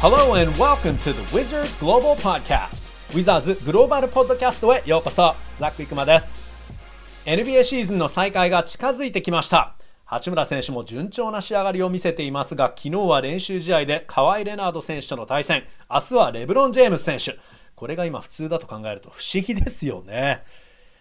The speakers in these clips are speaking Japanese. Hello and welcome to the Wizards Global Podcast. Wizards Global Podcast へようこそ。ザック・イクマです。NBA シーズンの再開が近づいてきました。八村選手も順調な仕上がりを見せていますが、昨日は練習試合でカワイ・レナード選手との対戦、明日はレブロン・ジェームズ選手。これが今普通だと考えると不思議ですよね。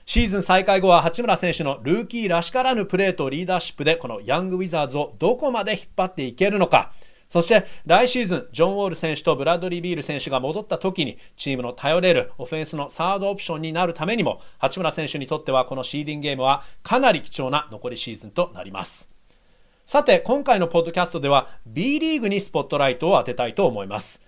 シーズン再開後は八村選手のルーキーらしからぬプレーとリーダーシップで、このヤング・ウィザーズをどこまで引っ張っていけるのか。そして来シーズン、ジョン・ウォール選手とブラッドリー・ビール選手が戻った時にチームの頼れるオフェンスのサードオプションになるためにも、八村選手にとってはこのシーディングゲームはかなり貴重な残りシーズンとなります。さて、今回のポッドキャストでは B リーグにスポットライトを当てたいと思います。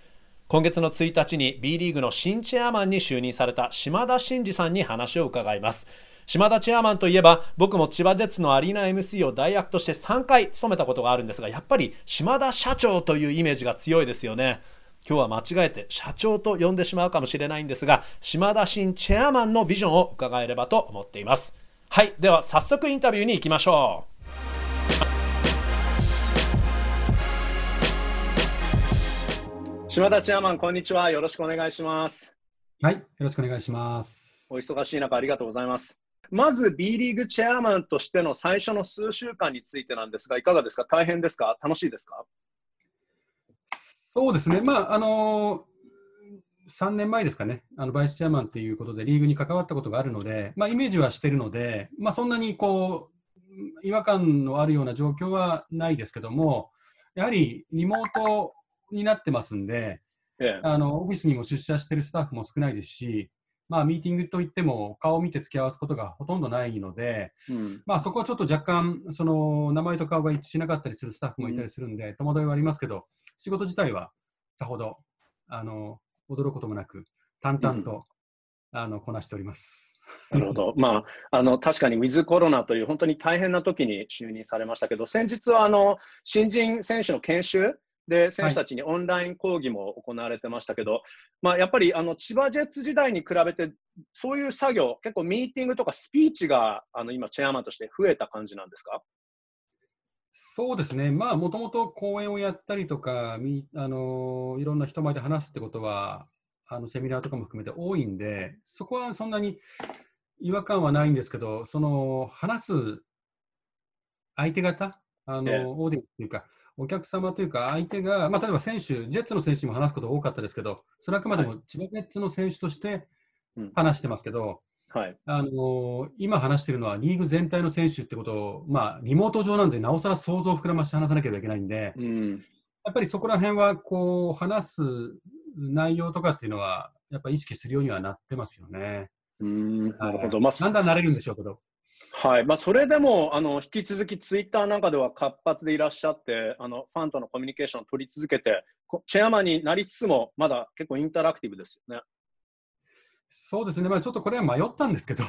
今月の1日に B リーグの新チェアマンに就任された島田真二さんに話を伺います。島田チェアマンといえば、僕も千葉ジェッツのアリーナ MC を代役として3回務めたことがあるんですが、やっぱり島田社長というイメージが強いですよね。今日は間違えて社長と呼んでしまうかもしれないんですが、島田新チェアマンのビジョンを伺えればと思っています。はい、では早速インタビューに行きましょう。島田チェアマン、こんにちは。よろしくお願いします。はい、よろしくお願いします。お忙しい中ありがとうございます。まず B リーグチェアマンとしての最初の数週間についてなんですが、いかがですか？大変ですか？楽しいですか？そうですね、3年前ですかね、バイスチェアマンということでリーグに関わったことがあるので、イメージはしているので、そんなにこう違和感のあるような状況はないですけども、やはりリモートになってますんで、オフィスにも出社しているスタッフも少ないですし、ミーティングといっても顔を見て付き合わすことがほとんどないので、そこはちょっと若干その名前と顔が一致しなかったりするスタッフもいたりするんで、戸惑いはありますけど、仕事自体はさほど驚くこともなく淡々と、こなしております。なるほど。確かにウィズコロナという本当に大変な時に就任されましたけど、先日は新人選手の研修で選手たちにオンライン講義も行われてましたけど、やっぱり千葉ジェッツ時代に比べてそういう作業、結構ミーティングとかスピーチが今チェアマンとして増えた感じなんですか？そうですね、もともと講演をやったりとか、いろんな人前で話すってことはセミナーとかも含めて多いんで、そこはそんなに違和感はないんですけど、その話す相手方、オーディエンスというかお客様というか相手が、例えば選手、ジェッツの選手も話すことが多かったですけど、それはあくまでも千葉ジェッツの選手として話してますけど、今話しているのはリーグ全体の選手ってことを、リモート上なんでなおさら想像を膨らまして話さなければいけないんで、やっぱりそこら辺はこう話す内容とかっていうのはやっぱり意識するようにはなってますよね。なるほど。だんだん慣れるんでしょうけど。はい、それでも引き続きツイッターなんかでは活発でいらっしゃって、ファンとのコミュニケーションを取り続けて、チェアマンになりつつもまだ結構インタラクティブですよね。そうですね、ちょっとこれは迷ったんですけど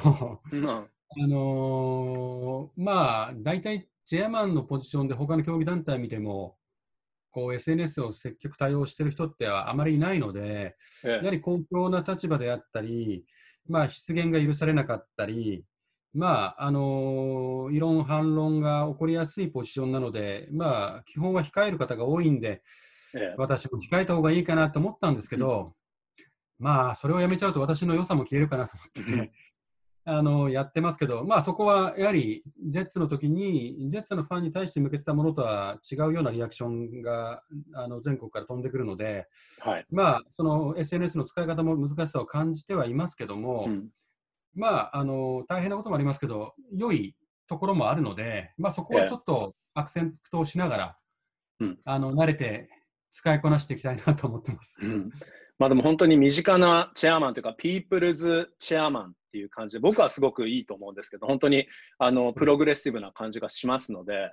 だいたいチェアマンのポジションで他の競技団体見てもこう SNS を積極対応している人ってはあまりいないので、やはり公共な立場であったり、失言が許されなかったり、異論反論が起こりやすいポジションなので、基本は控える方が多いんで、私も控えた方がいいかなと思ったんですけど、それをやめちゃうと私の良さも消えるかなと思って、やってますけど、そこはやはりジェッツの時にジェッツのファンに対して向けてたものとは違うようなリアクションが全国から飛んでくるので、その SNS の使い方も難しさを感じてはいますけども、大変なこともありますけど、良いところもあるので、そこはちょっとアクセントをしながら、慣れて使いこなしていきたいなと思ってます。でも本当に身近なチェアマンというか、ピープルズチェアマンっていう感じで、僕はすごくいいと思うんですけど、本当にプログレッシブな感じがしますので、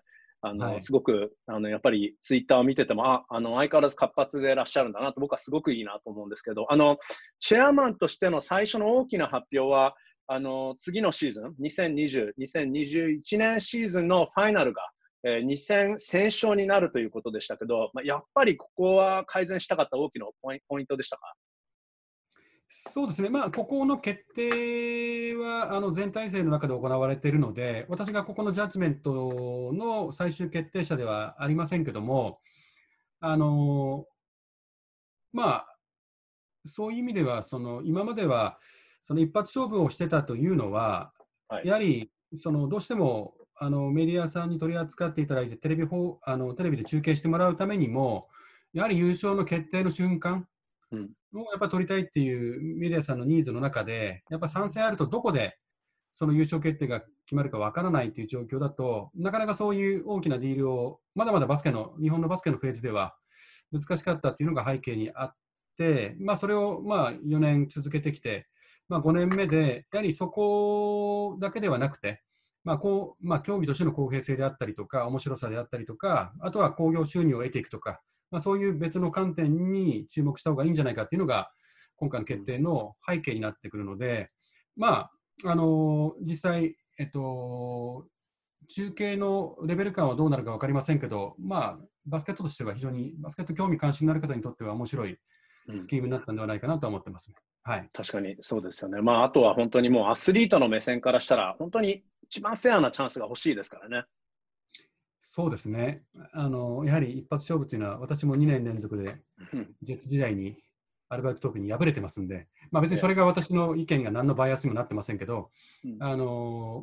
すごくやっぱりツイッターを見てても相変わらず活発でいらっしゃるんだなと、僕はすごくいいなと思うんですけど、チェアマンとしての最初の大きな発表は次のシーズン、2020、2021年シーズンのファイナルが、2戦先勝になるということでしたけど、やっぱりここは改善したかった大きなポイントでしたか？そうですね、ここの決定は全体制の中で行われているので、私がここのジャッジメントの最終決定者ではありませんけども、まあそういう意味ではその今まではその一発勝負をしてたというのは、はい、やはりそのどうしてもメディアさんに取り扱っていただいてテレビで中継してもらうためにもやはり優勝の決定の瞬間をやっぱ取りたいっていうメディアさんのニーズの中でやっぱ参戦あるとどこでその優勝決定が決まるかわからないという状況だとなかなかそういう大きなディールをまだまだ日本のバスケのフェーズでは難しかったというのが背景にあって、まあ、それをまあ4年続けてきて、まあ、5年目でやはりそこだけではなくて、競技としての公平性であったりとか面白さであったりとかあとは興行収入を得ていくとか、まあ、そういう別の観点に注目した方がいいんじゃないかというのが今回の決定の背景になってくるので、まあ実際、中継のレベル感はどうなるか分かりませんけど、まあ、バスケットとしては非常にバスケット興味関心のある方にとっては面白いスキームになったんではないかなと思ってますね、はい、確かにそうですよね、まあ、あとは本当にもうアスリートの目線からしたら本当に一番フェアなチャンスが欲しいですからね。そうですね、やはり一発勝負というのは私も2年連続でジェッツ時代にアルバイトトークに敗れてますんで、まあ、別にそれが私の意見が何のバイアスにもなってませんけど、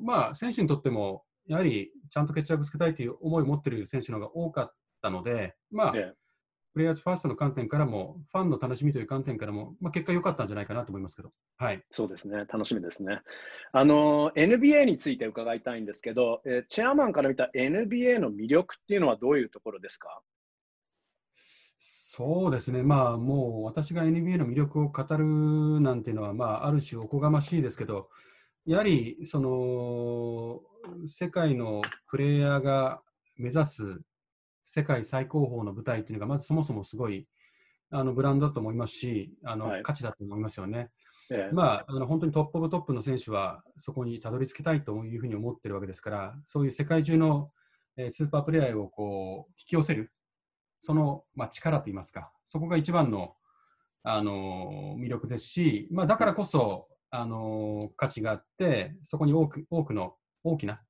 まあ、選手にとってもやはりちゃんと決着つけたいという思いを持っている選手の方が多かったので、まあ、プレイヤーズファーストの観点からもファンの楽しみという観点からも、まあ、結果良かったんじゃないかなと思いますけど、はい、そうですね、楽しみですね。NBA について伺いたいんですけど、チェアマンから見た NBA の魅力っていうのはどういうところですか？そうですね、まあ、もう私が NBA の魅力を語るなんていうのは、まあ、ある種おこがましいですけど、やはりその世界のプレイヤーが目指す世界最高峰の舞台というのがまずそもそもすごいブランドだと思いますし、はい、価値だと思いますよね。まあ、本当にトップオブトップの選手はそこにたどり着きたいというふうに思っているわけですから、そういう世界中のスーパープレイヤーをこう引き寄せるその、まあ、力といいますか、そこが一番の、魅力ですし、まあ、だからこそ、価値があってそこに多くの大きな、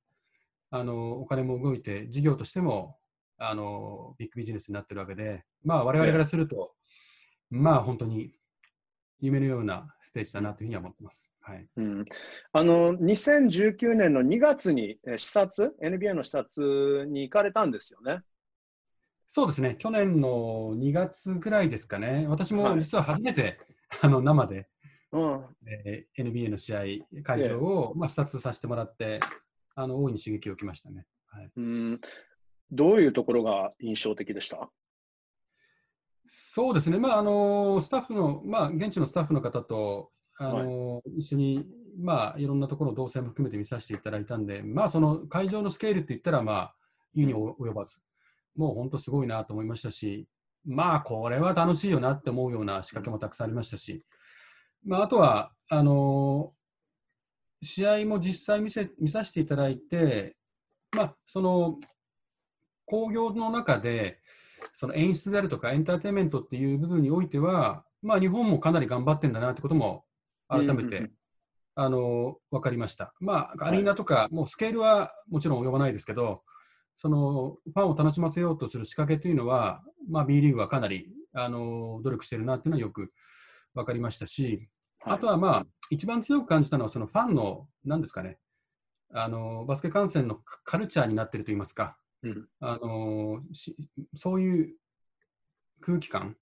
お金も動いて事業としても、ビッグビジネスになっているわけで、まあ、我々からすると、まあ、本当に夢のようなステージだなというふうには思っています、はい。2019年の2月にNBA の視察に行かれたんですよね。そうですね、去年の2月ぐらいですかね、私も実は初めて、はい、生で、NBA の試合会場を、まあ、視察させてもらって大いに刺激を受けましたね、はい。どういうところが印象的でした？そうですね、まあスタッフの、まあ、現地のスタッフの方とはい、一緒に、まあ、いろんなところの動線も含めて見させていただいたんで、まあ、その会場のスケールっていったら、まあ、言うに及ばず、もう本当すごいなと思いましたし、まあこれは楽しいよなって思うような仕掛けもたくさんありましたし、まあ、あとは試合も実際見させていただいて、まあ、その興行の中でその演出であるとかエンターテインメントっていう部分においては、まあ、日本もかなり頑張ってんだなってことも改めて分かりました。まあ、アリーナとかもうスケールはもちろん及ばないですけど、そのファンを楽しませようとする仕掛けというのは、まあ、B リーグはかなり努力しているなというのはよく分かりましたし、はい、あとは、まあ、一番強く感じたのはそのファンの何ですかね、バスケ観戦のカルチャーになっているといいますか、そういう空気感、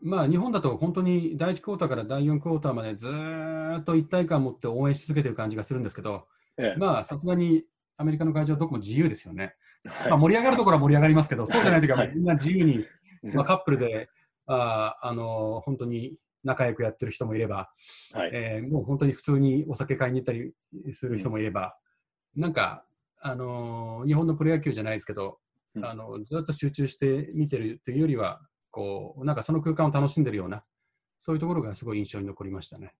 まあ、日本だと本当に第1クォーターから第4クォーターまでずっと一体感を持って応援し続けている感じがするんですけど、まあ、さすがにアメリカの会場はどこも自由ですよね、はい。まあ、盛り上がるところは盛り上がりますけど、そうじゃないときはみんな自由に、まあ、カップルで本当に仲良くやってる人もいれば、はい、もう本当に普通にお酒買いに行ったりする人もいれば、なんか、日本のプロ野球じゃないですけど、ずっと集中して見てるというよりはこうなんかその空間を楽しんでるような、そういうところがすごい印象に残りましたね。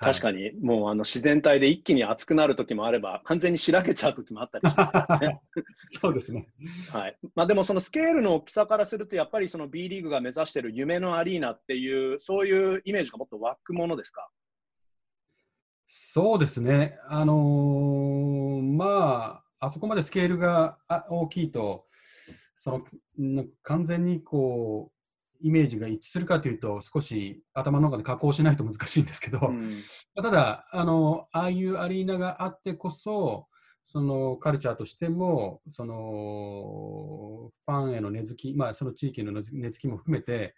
確かに、もう自然体で一気に熱くなるときもあれば、完全にしらけちゃうときもあったりしますからね。そうですね、はい。まあ、でもそのスケールの大きさからすると、やっぱりその B リーグが目指している夢のアリーナっていう、そういうイメージがもっと湧くものですか？そうですね、まあ、あそこまでスケールが大きいと、完全にこうイメージが一致するかというと少し頭の中で加工しないと難しいんですけど、ただああいうアリーナがあってこそ、そのカルチャーとしてもそのファンへの根付き、その地域の根付きも含めて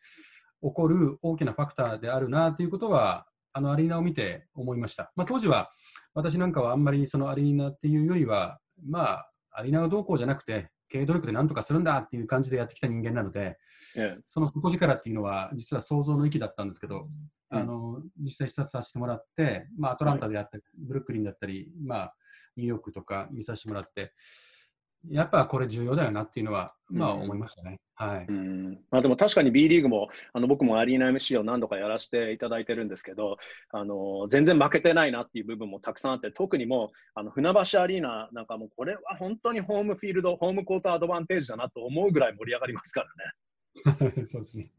起こる大きなファクターであるなということはアリーナを見て思いました。当時は私なんかはあんまりそのアリーナっていうよりはアリーナがどうこうじゃなくて経営努力で何とかするんだっていう感じでやってきた人間なので、その底力っていうのは実は想像の域だったんですけど、実際視察させてもらって、アトランタであったり、ブルックリンだったり、ニューヨークとか見させてもらって、やっぱこれ重要だよなっていうのは、思いましたね。でも確かに B リーグも僕もアリーナ MC を何度かやらせていただいてるんですけど、全然負けてないなっていう部分もたくさんあって、特にもう船橋アリーナなんかもこれは本当にホームフィールド、ホームコートアドバンテージだなと思うぐらい盛り上がりますからね。そうですね。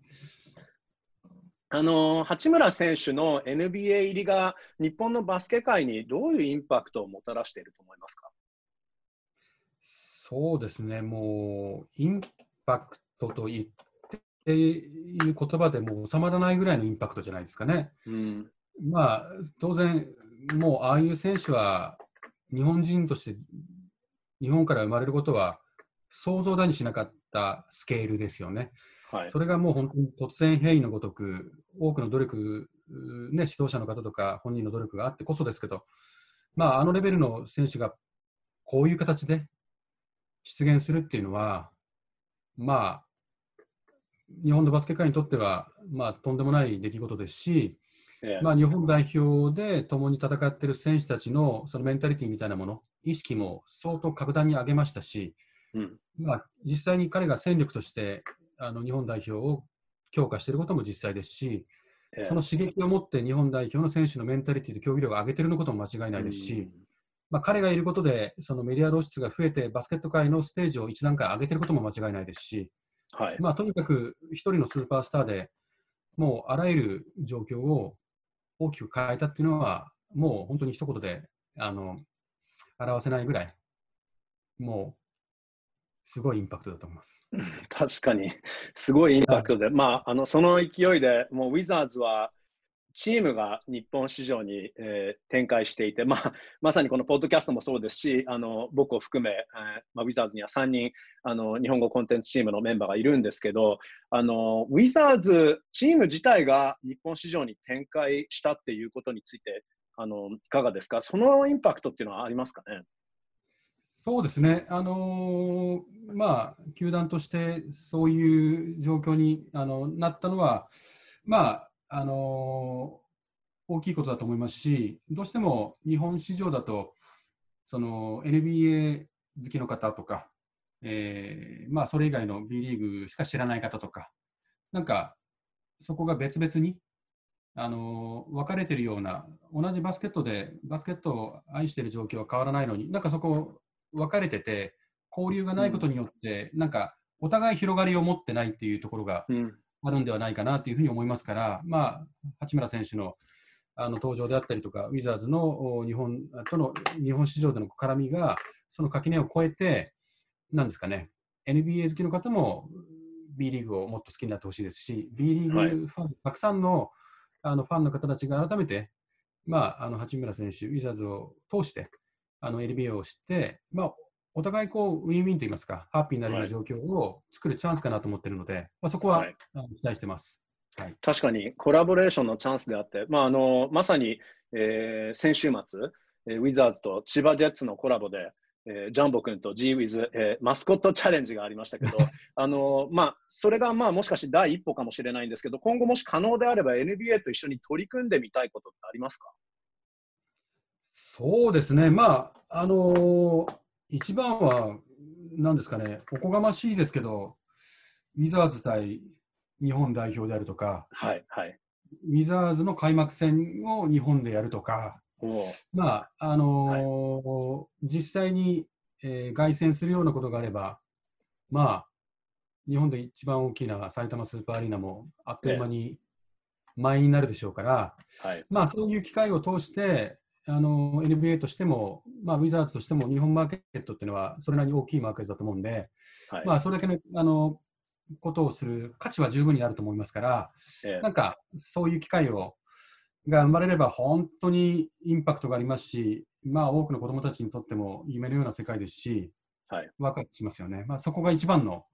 八村選手の NBA 入りが日本のバスケ界にどういうインパクトをもたらしていると思いますか？そうですね、もうインパクトと言っていう言葉でもう収まらないぐらいのインパクトじゃないですかね。当然もうああいう選手は日本人として日本から生まれることは想像だにしなかったスケールですよね。それがもう本当に突然変異のごとく多くの努力、指導者の方とか本人の努力があってこそですけど、あのレベルの選手がこういう形で出現するっていうのは、日本のバスケ界にとっては、とんでもない出来事ですし、日本代表で共に戦っている選手たちのそのメンタリティみたいなもの、意識も相当格段に上げましたし、実際に彼が戦力として日本代表を強化していることも実際ですし、その刺激を持って日本代表の選手のメンタリティと競技力を上げているのことも間違いないですし、彼がいることでそのメディア露出が増えてバスケット界のステージを一段階上げていることも間違いないですし、とにかく一人のスーパースターでもうあらゆる状況を大きく変えたっていうのはもう本当に一言で表せないぐらいもうすごいインパクトだと思います。確かにすごいインパクトで、その勢いでもうウィザーズはチームが日本市場に、展開していて、まさにこのポッドキャストもそうですし、僕を含め、ウィザーズには3人日本語コンテンツチームのメンバーがいるんですけど、ウィザーズチーム自体が日本市場に展開したっていうことについていかがですか？そのインパクトっていうのはありますかね？そうですね、球団としてそういう状況になったのは、大きいことだと思いますし、どうしても日本市場だとその NBA 好きの方とか、それ以外の B リーグしか知らない方とか、なんかそこが別々に分かれているような、同じバスケットでバスケットを愛している状況は変わらないのに、なんかそこ分かれてて交流がないことによって、なんかお互い広がりを持ってないっていうところがあるんではないかなというふうに思いますから、八村選手の登場であったりとかウィザーズの日本との日本市場での絡みがその垣根を越えて、なんですかね、NBA 好きの方も B リーグをもっと好きになってほしいですし、 B リーグファン、たくさんのファンの方たちが改めて、八村選手ウィザーズを通してNBA を知って、お互いウィンウィンといいますか、ハッピーになるような状況を作るチャンスかなと思っているので、そこは、期待してます。確かにコラボレーションのチャンスであって、まさに、先週末、ウィザーズと千葉ジェッツのコラボで、ジャンボ君と G-Wiz、マスコットチャレンジがありましたけど、それがもしかして第一歩かもしれないんですけど、今後もし可能であれば NBA と一緒に取り組んでみたいことってありますか？そうですね、一番は何ですかね、おこがましいですけど、ウィザーズ対日本代表であるとか、ウィザーズの開幕戦を日本でやるとか、実際に、凱旋するようなことがあれば、日本で一番大きな埼玉スーパーアリーナもあっという間に満員になるでしょうから、そういう機会を通して、NBA としても、ウィザーズとしても日本マーケットっていうのはそれなりに大きいマーケットだと思うんで、それだけのことをする価値は十分にあると思いますから、なんかそういう機会をが生まれれば本当にインパクトがありますし、まあ、多くの子どもたちにとっても夢のような世界ですし、はい、ワクワクしますよね。まあ、そこが一番の、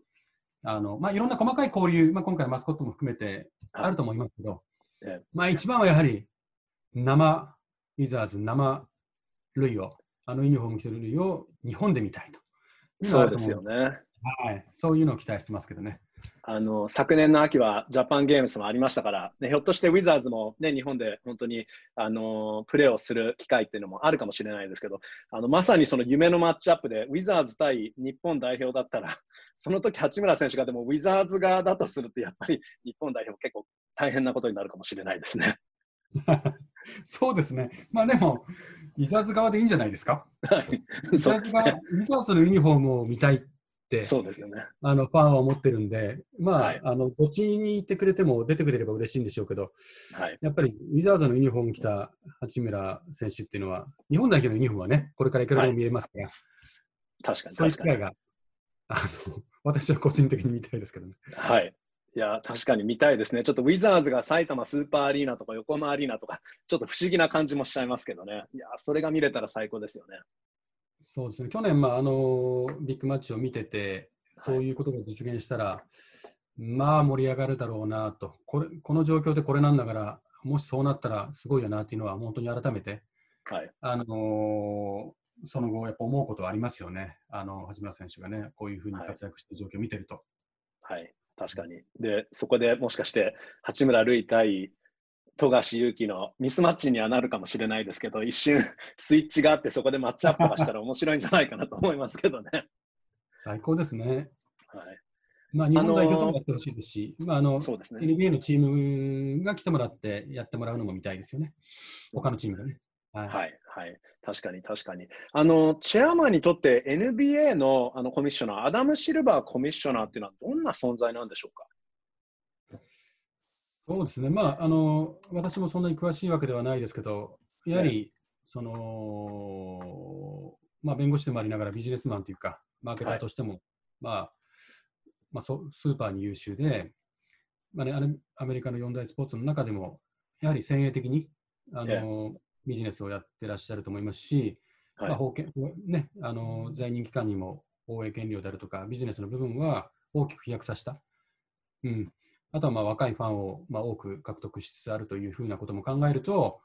まあ、いろんな細かい交流、まあ、今回のマスコットも含めてあると思いますけど、まあ、一番はやはり生ウィザーズ、生類を、あのユニフォーム着てる類を日本で見たいと。そうですよね。はい、そういうのを期待してますけどね。昨年の秋はジャパンゲームズもありましたから、ね、ひょっとしてウィザーズも、ね、日本で本当に、プレーをする機会っていうのもあるかもしれないですけど、まさにその夢のマッチアップでウィザーズ対日本代表だったら、その時八村選手がでもウィザーズ側だとすると、やっぱり日本代表結構大変なことになるかもしれないですね。そうですね。まあでもウィザーズ側でいいんじゃないですか。ウィザーズ側、ウィザーズのユニフォームを見たい。そうですよね、ファンは持ってるんで、まあ、はい、どっちに行ってくれても出てくれれば嬉しいんでしょうけど、はい、やっぱりウィザーズのユニフォーム着た八村選手っていうのは、日本代表のユニフォームはね、これからいくらでも見えますから、はい、確かに、そういう機会が私は個人的に見たいですけどね。はい、いや確かに見たいですね。ちょっとウィザーズが埼玉スーパーアリーナとか横浜アリーナとか、ちょっと不思議な感じもしちゃいますけどね。いや、それが見れたら最高ですよね。そうですね、去年、まあビッグマッチを見てて、そういうことが実現したら、はい、まあ盛り上がるだろうなと、この状況でこれなんだから、もしそうなったらすごいよなっていうのは、本当に改めて、はい、その後、やっぱ思うことはありますよね、八村選手がね、こういうふうに活躍している状況を見てると。はい、はい、確かに。で、そこでもしかして、八村塁対富樫勇樹のミスマッチにはなるかもしれないですけど、一瞬スイッチがあって、そこでマッチアップがしたら面白いんじゃないかなと思いますけどね。最高ですね。はい、まあ、日本代表ともやってほしいですし、NBA のチームが来てもらってやってもらうのも見たいですよね、他のチームがね。はい、はいはい、確かに確かに。チェアマンにとって NBA の、コミッショナー、アダム・シルバーコミッショナーっていうのはどんな存在なんでしょうか。そうですね、まあ私もそんなに詳しいわけではないですけど、やはりその、まあ、弁護士でもありながらビジネスマンというか、マーケターとしても、はい、まあ、スーパーに優秀で、まあね、アメリカの4大スポーツの中でも、やはり先鋭的にビジネスをやってらっしゃると思いますし、はい、まあね、在任期間にも応援権料であるとか、ビジネスの部分は大きく飛躍させた。うん、あとはまあ若いファンをまあ多く獲得しつつあるというふうなことも考えると、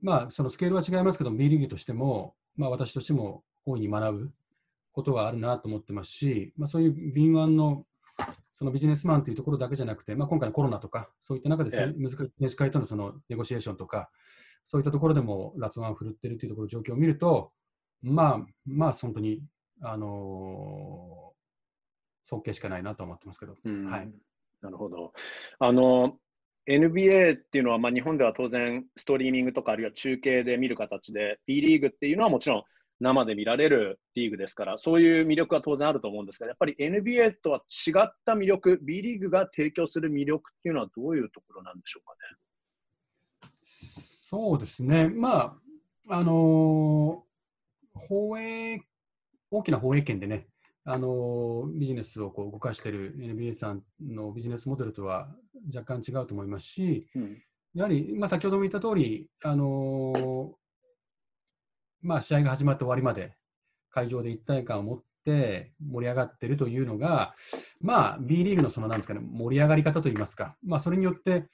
まあ、そのスケールは違いますけど、B リーグとしても、まあ、私としても大いに学ぶことはあるなと思ってますし、まあ、そういう敏腕のそのビジネスマンというところだけじゃなくて、まあ、今回のコロナとか、そういった中で難しい選手会とのそのネゴシエーションとか、そういったところでも辣腕を振るっているというところの状況を見ると、まあ、本当に、尊敬しかないなと思ってますけど。はい、なるほど。NBA っていうのは、まあ、日本では当然ストリーミングとかあるいは中継で見る形で、 B リーグっていうのはもちろん生で見られるリーグですから、そういう魅力は当然あると思うんですが、やっぱり NBA とは違った魅力、 B リーグが提供する魅力っていうのはどういうところなんでしょうかね。そうですね、まあ大きな放映権でね、ビジネスをこう動かしている NBA さんのビジネスモデルとは若干違うと思いますし、やはり、まあ、先ほども言った通り、まあ、試合が始まって終わりまで会場で一体感を持って盛り上がっているというのが、まあ、B リーグのそのなんですかね、盛り上がり方といいますか、まあ、それによって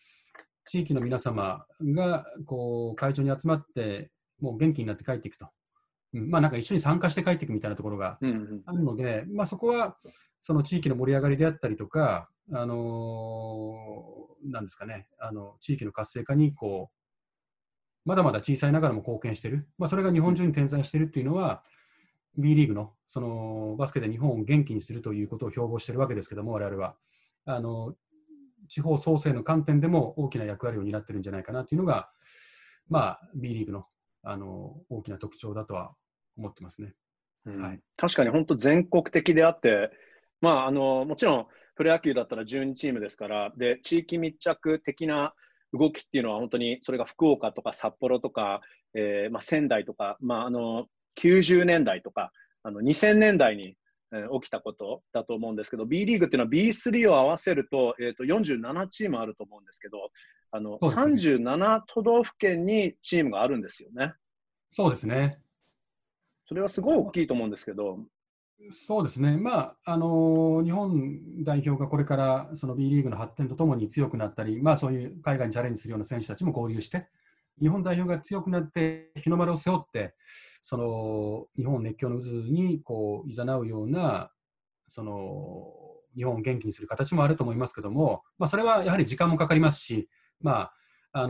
地域の皆様がこう会場に集まってもう元気になって帰っていくと。まあ、なんか一緒に参加して帰っていくみたいなところがあるので、まあ、そこはその地域の盛り上がりであったりとか、なんですかね、地域の活性化にこうまだまだ小さいながらも貢献している、まあ、それが日本中に点在しているというのは、B リーグのそのバスケで日本を元気にするということを標榜しているわけですけども、我々は地方創生の観点でも大きな役割を担っているんじゃないかなというのが、まあ、B リーグの大きな特徴だとは思ってますね。はい、確かに本当全国的であって、まあ、もちろんプロ野球だったら12チームですから、で地域密着的な動きっていうのは本当にそれが福岡とか札幌とか、まあ、仙台とか、まあ、90年代とか2000年代に起きたことだと思うんですけど、 B リーグっていうのは B3 を合わせると、47チームあると思うんですけど、37都道府県にチームがあるんですよね。そうですね。それはすごい大きいと思うんですけど。そうですね、まあ日本代表がこれからその B リーグの発展とともに強くなったり、まあ、そういう海外にチャレンジするような選手たちも合流して、日本代表が強くなって、日の丸を背負って、その日本を熱狂の渦にいざなうような、その日本を元気にする形もあると思いますけども、まあ、それはやはり時間もかかりますし、まあ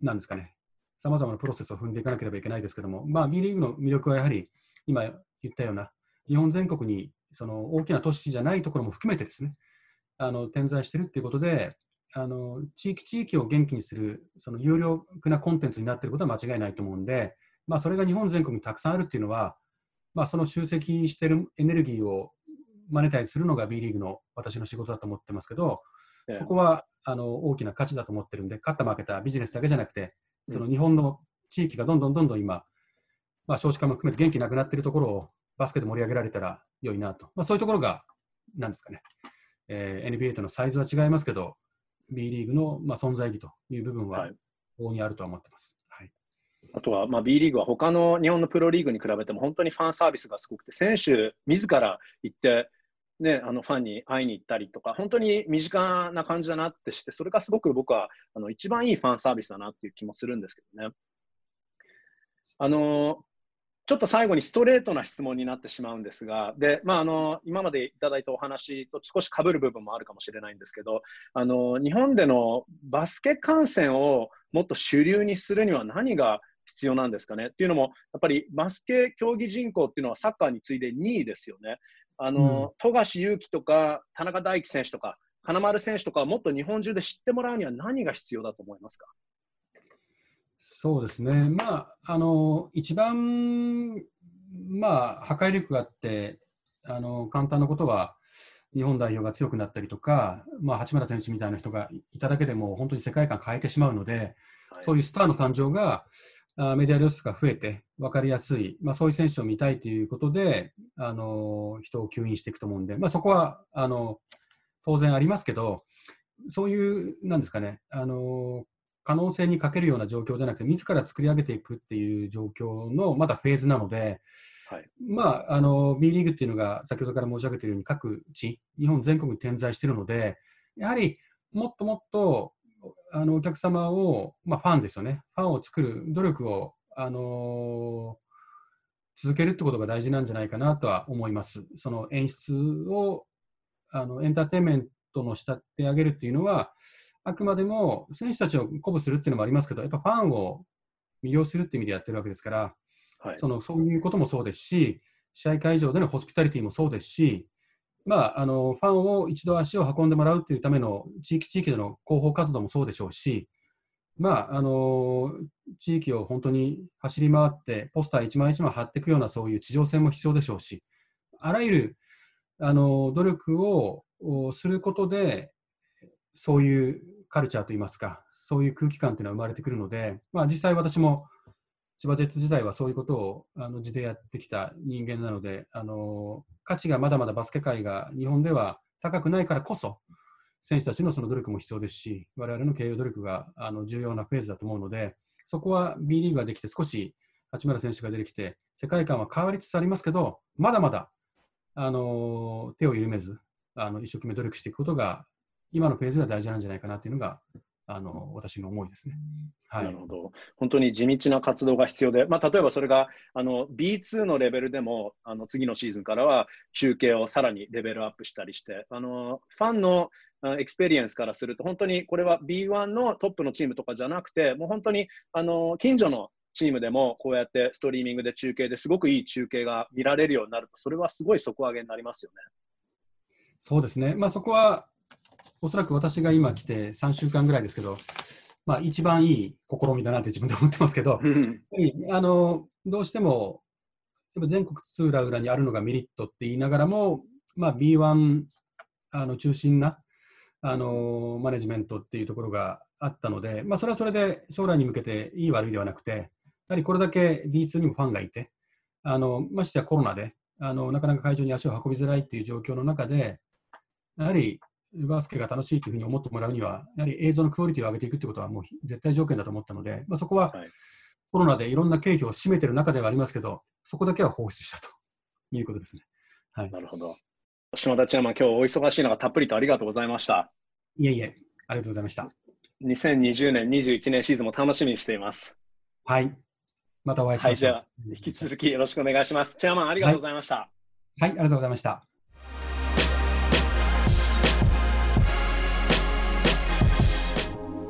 なんですかね、さまざまなプロセスを踏んでいかなければいけないですけども、まあ、B リーグの魅力はやはり、今言ったような日本全国にその大きな都市じゃないところも含めてですね、点在しているということで、地域を元気にするその有力なコンテンツになっていることは間違いないと思うんで、まあ、それが日本全国にたくさんあるっていうのは、まあ、その集積しているエネルギーをマネタイズするのが B リーグの私の仕事だと思ってますけど、そこは大きな価値だと思ってるんで、勝った負けたビジネスだけじゃなくて、その日本の地域がどんどん今、まあ、少子化も含めて元気なくなっているところをバスケで盛り上げられたら良いなと、まあ、そういうところがなんですかね、NBA とのサイズは違いますけど B リーグのまあ存在意義という部分は大いにあるとは思ってます、はい、あとはまあ B リーグは他の日本のプロリーグに比べても本当にファンサービスがすごくて、選手自ら行って、ね、ファンに会いに行ったりとか、本当に身近な感じだなってして、それがすごく僕は一番いいファンサービスだなっていう気もするんですけどね。ちょっと最後にストレートな質問になってしまうんですが、で、まあ、今までいただいたお話と少し被る部分もあるかもしれないんですけど、日本でのバスケ観戦をもっと主流にするには何が必要なんですかね。っていうのもやっぱりバスケ競技人口っていうのはサッカーに次いで2位ですよね。富樫勇樹とか田中大輝選手とか金丸選手とかはもっと日本中で知ってもらうには何が必要だと思いますか。そうですね、まあ、一番、まあ、破壊力があって簡単なことは日本代表が強くなったりとか、まあ、八村選手みたいな人がいただけでも本当に世界観変えてしまうので、はい、そういうスターの誕生がメディア露出が増えて分かりやすい、まあ、そういう選手を見たいということで人を吸引していくと思うんで、まあ、そこは当然ありますけど、そういうなんですかね、可能性に欠けるような状況じゃなくて、自ら作り上げていくっていう状況のまだフェーズなので、はい、まあ、B リーグっていうのが先ほどから申し上げているように各地、日本全国に点在しているので、やはりもっともっとお客様を、まあ、ファンですよね、ファンを作る努力を、続けるってことが大事なんじゃないかなとは思います。その演出をエンターテインメントの仕立て上げるっていうのは、あくまでも選手たちを鼓舞するっていうのもありますけど、やっぱファンを魅了するっていう意味でやってるわけですから、はい、そういうこともそうですし、試合会場でのホスピタリティもそうですし、まあ、ファンを一度足を運んでもらうっていうための地域での広報活動もそうでしょうし、まあ、地域を本当に走り回ってポスター一枚一枚貼っていくようなそういう地上戦も必要でしょうし、あらゆる努力をすることでそういうカルチャーといいますか、そういう空気感というのは生まれてくるので、まあ、実際私も千葉ジェッツ時代はそういうことを地でやってきた人間なので、価値がまだまだバスケ界が日本では高くないからこそ、選手たちのその努力も必要ですし、我々の経営努力が重要なフェーズだと思うので、そこは B リーグができて少し八村選手が出てきて世界観は変わりつつありますけど、まだまだ手を緩めず一生懸命努力していくことが今のフェーズが大事なんじゃないかなというのが私の思いですね、はい、なるほど。本当に地道な活動が必要で、まあ、例えばそれがB2 のレベルでも次のシーズンからは中継をさらにレベルアップしたりしてファンのエクスペリエンスからすると本当にこれは B1 のトップのチームとかじゃなくて、もう本当に近所のチームでもこうやってストリーミングで中継ですごくいい中継が見られるようになると、それはすごい底上げになりますよね。そうですね、まあ、そこはおそらく私が今来て3週間ぐらいですけど、まあ、一番いい試みだなって自分で思ってますけど、どうしてもやっぱ全国津々浦々にあるのがメリットって言いながらも、まあ、B1 中心なマネジメントっていうところがあったので、まあ、それはそれで将来に向けていい悪いではなくて、やはりこれだけ B2 にもファンがいてましてはコロナでなかなか会場に足を運びづらいという状況の中で、やはりバスケが楽しいというふうに思ってもらうには、やはり映像のクオリティを上げていくということはもう絶対条件だと思ったので、そこはコロナでいろんな経費を占めている中ではありますけど、そこだけは放出したということですね。はい、なるほど。島田千山、今日お忙しい中たっぷりとありがとうございました。いえいえ、ありがとうございました。2020年、21年シーズンも楽しみにしています。はい。またお会いしましょう。はい、じゃあ引き続きよろしくお願いします。チェアマン、ありがとうございました。はい、ありがとうございました。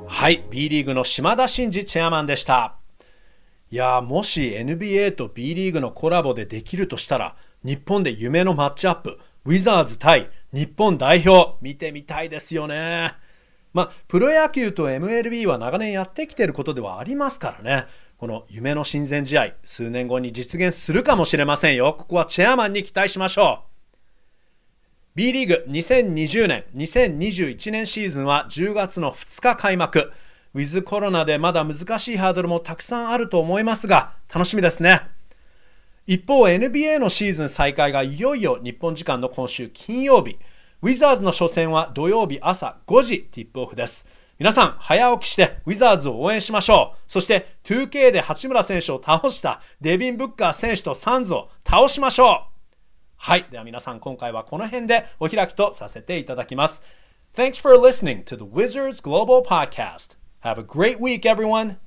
はい、B リーグの島田真二チェアマンでした。いやー、もし NBA と B リーグのコラボでできるとしたら、日本で夢のマッチアップ、ウィザーズ対日本代表、見てみたいですよね。プロ野球と MLB は長年やってきていることではありますからね。この夢の親善試合、数年後に実現するかもしれませんよ。ここはチェアマンに期待しましょう。B リーグ2020年、2021年シーズンは10月の2日開幕。ウィズコロナでまだ難しいハードルもたくさんあると思いますが、楽しみですね。一方、NBA のシーズン再開がいよいよ日本時間の今週金曜日。ウィザーズの初戦は土曜日朝5時ティップオフです。皆さん早起きしてウィザーズを応援しましょう。そして 2K で八村選手を倒したデビン・ブッカー選手とサンズを倒しましょう。はい、では皆さん今回はこの辺でお開きとさせていただきます。Thanks for listening to the Wizards Global Podcast. Have a great week, everyone.